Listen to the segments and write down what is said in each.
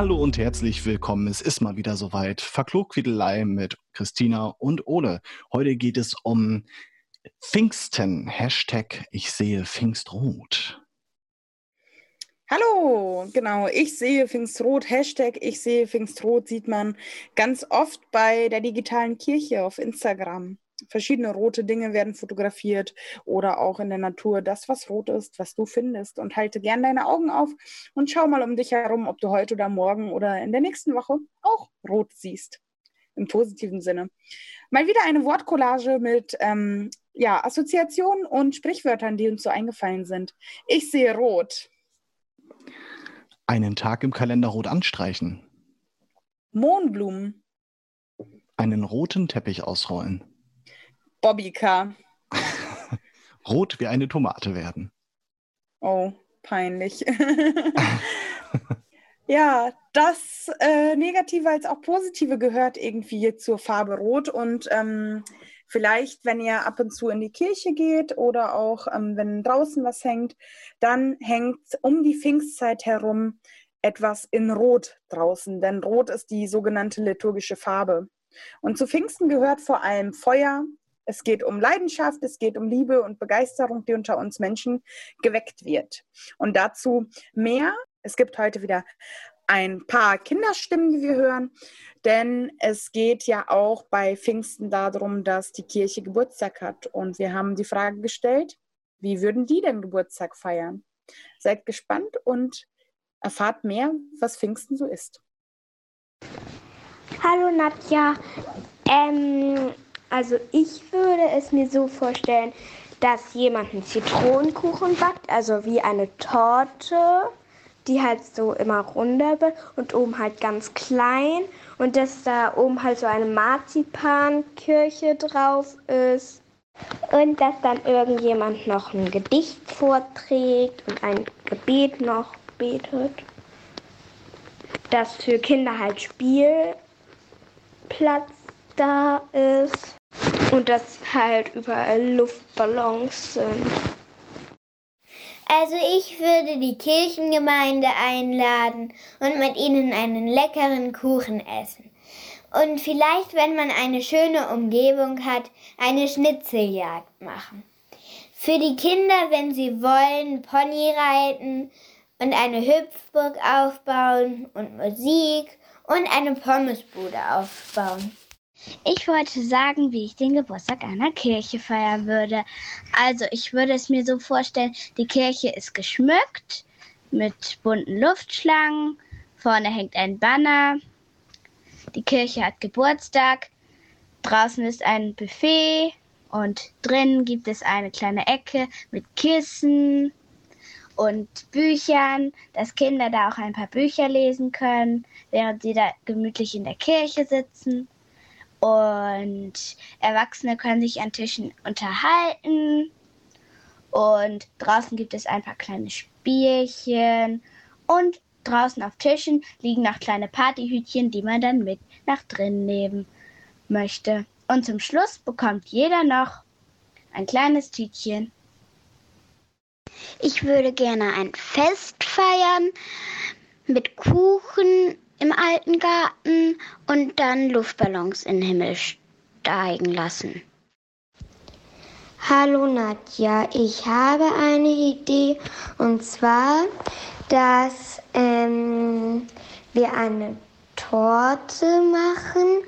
Hallo und herzlich willkommen. Es ist mal wieder soweit. Verklugwiedelei mit Christina und Ole. Heute geht es um Pfingsten. Hashtag ich sehe Pfingstrot. Hallo, genau, ich sehe Pfingstrot, Hashtag ich sehe Pfingstrot sieht man ganz oft bei der digitalen Kirche auf Instagram. Verschiedene rote Dinge werden fotografiert oder auch in der Natur das, was rot ist, was du findest. Und halte gern deine Augen auf und schau mal um dich herum, ob du heute oder morgen oder in der nächsten Woche auch rot siehst. Im positiven Sinne. Mal wieder eine Wortcollage mit Assoziationen und Sprichwörtern, die uns so eingefallen sind. Ich sehe rot. Einen Tag im Kalender rot anstreichen. Mohnblumen. Einen roten Teppich ausrollen. Bobbycar. Rot wie eine Tomate werden. Oh, peinlich. Ja, das Negative als auch Positive gehört irgendwie zur Farbe Rot. Und vielleicht, wenn ihr ab und zu in die Kirche geht oder auch, wenn draußen was hängt, dann hängt um die Pfingstzeit herum etwas in Rot draußen. Denn Rot ist die sogenannte liturgische Farbe. Und zu Pfingsten gehört vor allem Feuer. Es geht um Leidenschaft, es geht um Liebe und Begeisterung, die unter uns Menschen geweckt wird. Und dazu mehr. Es gibt heute wieder ein paar Kinderstimmen, die wir hören, denn es geht ja auch bei Pfingsten darum, dass die Kirche Geburtstag hat. Und wir haben die Frage gestellt, wie würden die denn Geburtstag feiern? Seid gespannt und erfahrt mehr, was Pfingsten so ist. Hallo Nadja, also ich würde es mir so vorstellen, dass jemand einen Zitronenkuchen backt, also wie eine Torte, die halt so immer runder wird und oben halt ganz klein und dass da oben halt so eine Marzipankirche drauf ist und dass dann irgendjemand noch ein Gedicht vorträgt und ein Gebet noch betet, dass für Kinder halt Spielplatz da ist und dass halt überall Luftballons sind. Also ich würde die Kirchengemeinde einladen und mit ihnen einen leckeren Kuchen essen. Und vielleicht, wenn man eine schöne Umgebung hat, eine Schnitzeljagd machen. Für die Kinder, wenn sie wollen, Pony reiten und eine Hüpfburg aufbauen und Musik und eine Pommesbude aufbauen. Ich wollte sagen, wie ich den Geburtstag einer Kirche feiern würde. Also ich würde es mir so vorstellen, die Kirche ist geschmückt mit bunten Luftschlangen. Vorne hängt ein Banner. Die Kirche hat Geburtstag. Draußen ist ein Buffet und drinnen gibt es eine kleine Ecke mit Kissen und Büchern, dass Kinder da auch ein paar Bücher lesen können, während sie da gemütlich in der Kirche sitzen. Und Erwachsene können sich an Tischen unterhalten. Und draußen gibt es ein paar kleine Spielchen. Und draußen auf Tischen liegen noch kleine Partyhütchen, die man dann mit nach drinnen nehmen möchte. Und zum Schluss bekommt jeder noch ein kleines Tütchen. Ich würde gerne ein Fest feiern mit Kuchen im alten Garten und dann Luftballons in den Himmel steigen lassen. Hallo Nadja, ich habe eine Idee und zwar, dass wir eine Torte machen,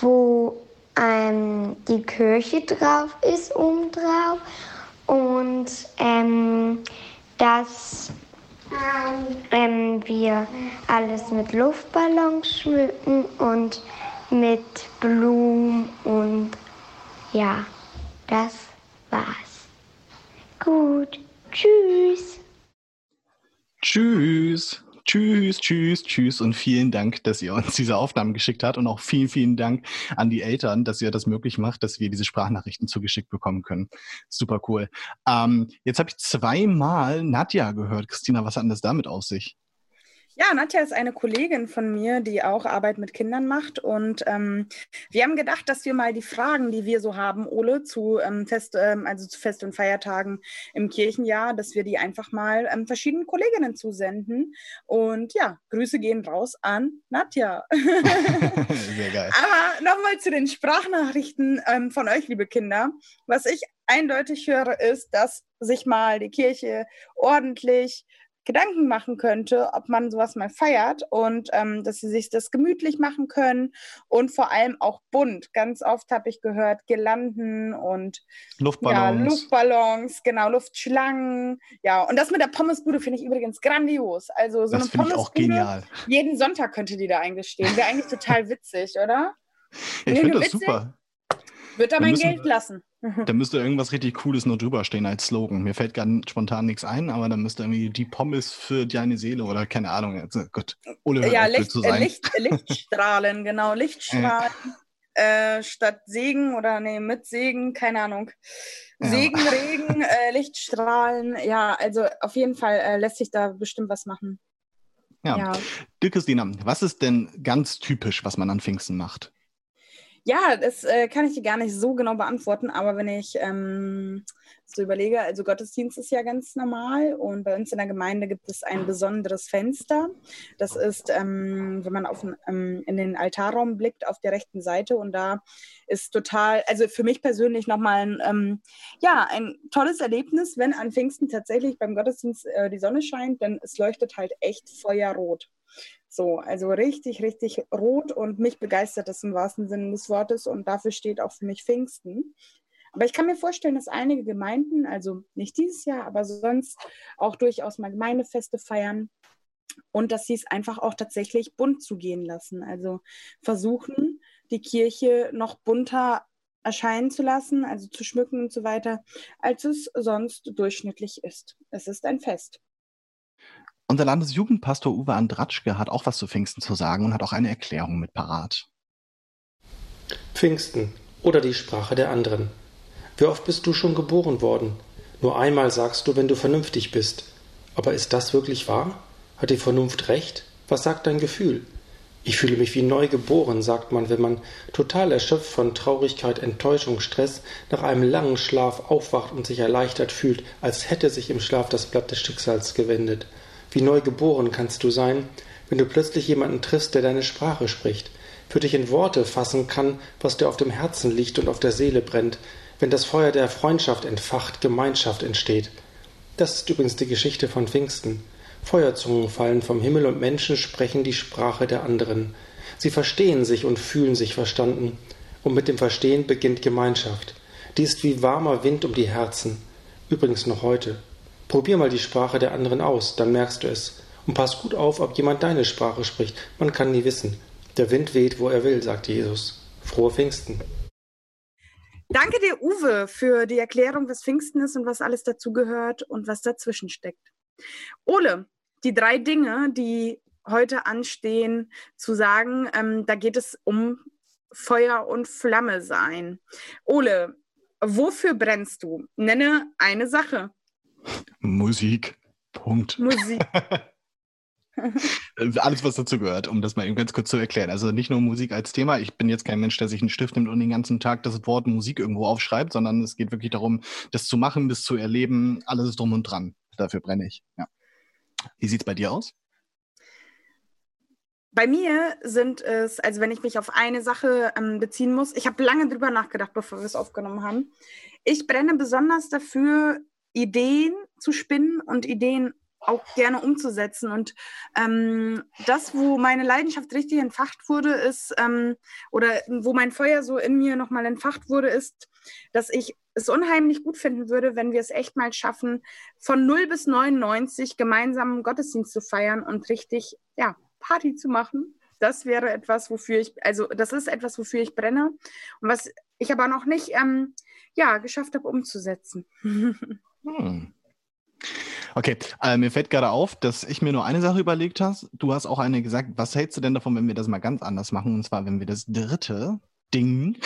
wo die Kirche drauf ist, obendrauf und dass wir alles mit Luftballons schmücken und mit Blumen und ja, das war's. Gut, tschüss. Tschüss. Tschüss, tschüss, tschüss und vielen Dank, dass ihr uns diese Aufnahmen geschickt habt und auch vielen, vielen Dank an die Eltern, dass ihr das möglich macht, dass wir diese Sprachnachrichten zugeschickt bekommen können. Super cool. Jetzt habe ich zweimal Nadja gehört. Christina, was hat denn das damit auf sich? Ja, Nadja ist eine Kollegin von mir, die auch Arbeit mit Kindern macht. Und wir haben gedacht, dass wir mal die Fragen, die wir so haben, Ole, zu Fest- und Feiertagen im Kirchenjahr, dass wir die einfach mal verschiedenen Kolleginnen zusenden. Und ja, Grüße gehen raus an Nadja. Sehr geil. Aber nochmal zu den Sprachnachrichten von euch, liebe Kinder. Was ich eindeutig höre, ist, dass sich mal die Kirche ordentlich Gedanken machen könnte, ob man sowas mal feiert und dass sie sich das gemütlich machen können und vor allem auch bunt. Ganz oft habe ich gehört, Girlanden und Luftballons. Ja, Luftballons, genau, Luftschlangen. Ja, und das mit der Pommesbude finde ich übrigens grandios. Also so das eine Pommesbude, ich auch genial. Jeden Sonntag könnte die da eigentlich stehen. Wäre eigentlich total witzig, oder? Ich finde das super. Wird da mein Geld lassen. Da müsste irgendwas richtig Cooles noch drüber stehen als Slogan. Mir fällt gerade spontan nichts ein, aber da müsste irgendwie die Pommes für deine Seele oder keine Ahnung. Also, Gott, Ole hört auf, Licht zu sein. Lichtstrahlen, genau, Lichtstrahlen. Statt Segen oder mit Segen, keine Ahnung. Ja. Segen, Regen, Lichtstrahlen. Ja, also auf jeden Fall lässt sich da bestimmt was machen. Ja. Du, Christina, was ist denn ganz typisch, was man an Pfingsten macht? Ja, das kann ich dir gar nicht so genau beantworten, aber wenn ich so überlege, also Gottesdienst ist ja ganz normal und bei uns in der Gemeinde gibt es ein besonderes Fenster. Das ist, wenn man in den Altarraum blickt, auf der rechten Seite, und da ist total, also für mich persönlich nochmal ein tolles Erlebnis, wenn an Pfingsten tatsächlich beim Gottesdienst die Sonne scheint, denn es leuchtet halt echt feuerrot. So, also richtig, richtig rot, und mich begeistert das im wahrsten Sinne des Wortes, und dafür steht auch für mich Pfingsten. Aber ich kann mir vorstellen, dass einige Gemeinden, also nicht dieses Jahr, aber sonst auch durchaus mal Gemeindefeste feiern und dass sie es einfach auch tatsächlich bunt zugehen lassen. Also versuchen, die Kirche noch bunter erscheinen zu lassen, also zu schmücken und so weiter, als es sonst durchschnittlich ist. Es ist ein Fest. Unser Landesjugendpastor Uwe Andratschke hat auch was zu Pfingsten zu sagen und hat auch eine Erklärung mit parat. Pfingsten oder die Sprache der anderen. Wie oft bist du schon geboren worden? Nur einmal sagst du, wenn du vernünftig bist. Aber ist das wirklich wahr? Hat die Vernunft recht? Was sagt dein Gefühl? Ich fühle mich wie neu geboren, sagt man, wenn man total erschöpft von Traurigkeit, Enttäuschung, Stress nach einem langen Schlaf aufwacht und sich erleichtert fühlt, als hätte sich im Schlaf das Blatt des Schicksals gewendet. Wie neu geboren kannst du sein, wenn du plötzlich jemanden triffst, der deine Sprache spricht, für dich in Worte fassen kann, was dir auf dem Herzen liegt und auf der Seele brennt, wenn das Feuer der Freundschaft entfacht, Gemeinschaft entsteht. Das ist übrigens die Geschichte von Pfingsten. Feuerzungen fallen vom Himmel und Menschen sprechen die Sprache der anderen. Sie verstehen sich und fühlen sich verstanden. Und mit dem Verstehen beginnt Gemeinschaft. Die ist wie warmer Wind um die Herzen. Übrigens noch heute. Probier mal die Sprache der anderen aus, dann merkst du es. Und pass gut auf, ob jemand deine Sprache spricht. Man kann nie wissen. Der Wind weht, wo er will, sagt Jesus. Frohe Pfingsten. Danke dir, Uwe, für die Erklärung, was Pfingsten ist und was alles dazugehört und was dazwischen steckt. Ole, die 3 Dinge, die heute anstehen, zu sagen, da geht es um Feuer und Flamme sein. Ole, wofür brennst du? Nenne eine Sache. Musik. Punkt. Musik. Alles, was dazu gehört, um das mal eben ganz kurz zu erklären. Also nicht nur Musik als Thema. Ich bin jetzt kein Mensch, der sich einen Stift nimmt und den ganzen Tag das Wort Musik irgendwo aufschreibt, sondern es geht wirklich darum, das zu machen, das zu erleben, alles drum und dran. Dafür brenne ich. Ja. Wie sieht es bei dir aus? Bei mir sind es, also wenn ich mich auf eine Sache beziehen muss, ich habe lange drüber nachgedacht, bevor wir es aufgenommen haben. Ich brenne besonders dafür, Ideen zu spinnen und Ideen auch gerne umzusetzen. Und das, wo meine Leidenschaft richtig entfacht wurde, ist, oder wo mein Feuer so in mir nochmal entfacht wurde, ist, dass ich es unheimlich gut finden würde, wenn wir es echt mal schaffen, von 0 bis 99 gemeinsam Gottesdienst zu feiern und richtig, ja, Party zu machen. Das wäre etwas, das ist etwas, wofür ich brenne und was ich aber noch nicht geschafft habe, umzusetzen. Okay, mir fällt gerade auf, dass ich mir nur eine Sache überlegt habe. Du hast auch eine gesagt. Was hältst du denn davon, wenn wir das mal ganz anders machen? Und zwar, wenn wir das dritte Ding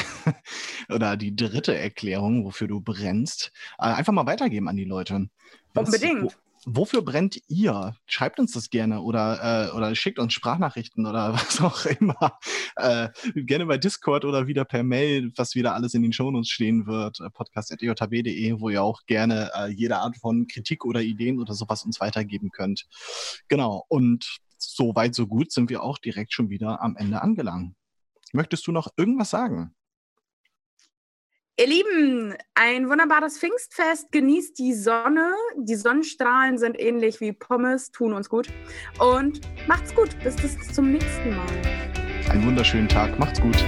oder die dritte Erklärung, wofür du brennst, einfach mal weitergeben an die Leute. Unbedingt. Wofür brennt ihr? Schreibt uns das gerne oder schickt uns Sprachnachrichten oder was auch immer. Gerne bei Discord oder wieder per Mail, was wieder alles in den Shownotes stehen wird. Podcast.de, wo ihr auch gerne jede Art von Kritik oder Ideen oder sowas uns weitergeben könnt. Genau, und so weit, so gut sind wir auch direkt schon wieder am Ende angelangt. Möchtest du noch irgendwas sagen? Ihr Lieben, ein wunderbares Pfingstfest. Genießt die Sonne. Die Sonnenstrahlen sind ähnlich wie Pommes, tun uns gut. Und macht's gut. Bis zum nächsten Mal. Einen wunderschönen Tag. Macht's gut.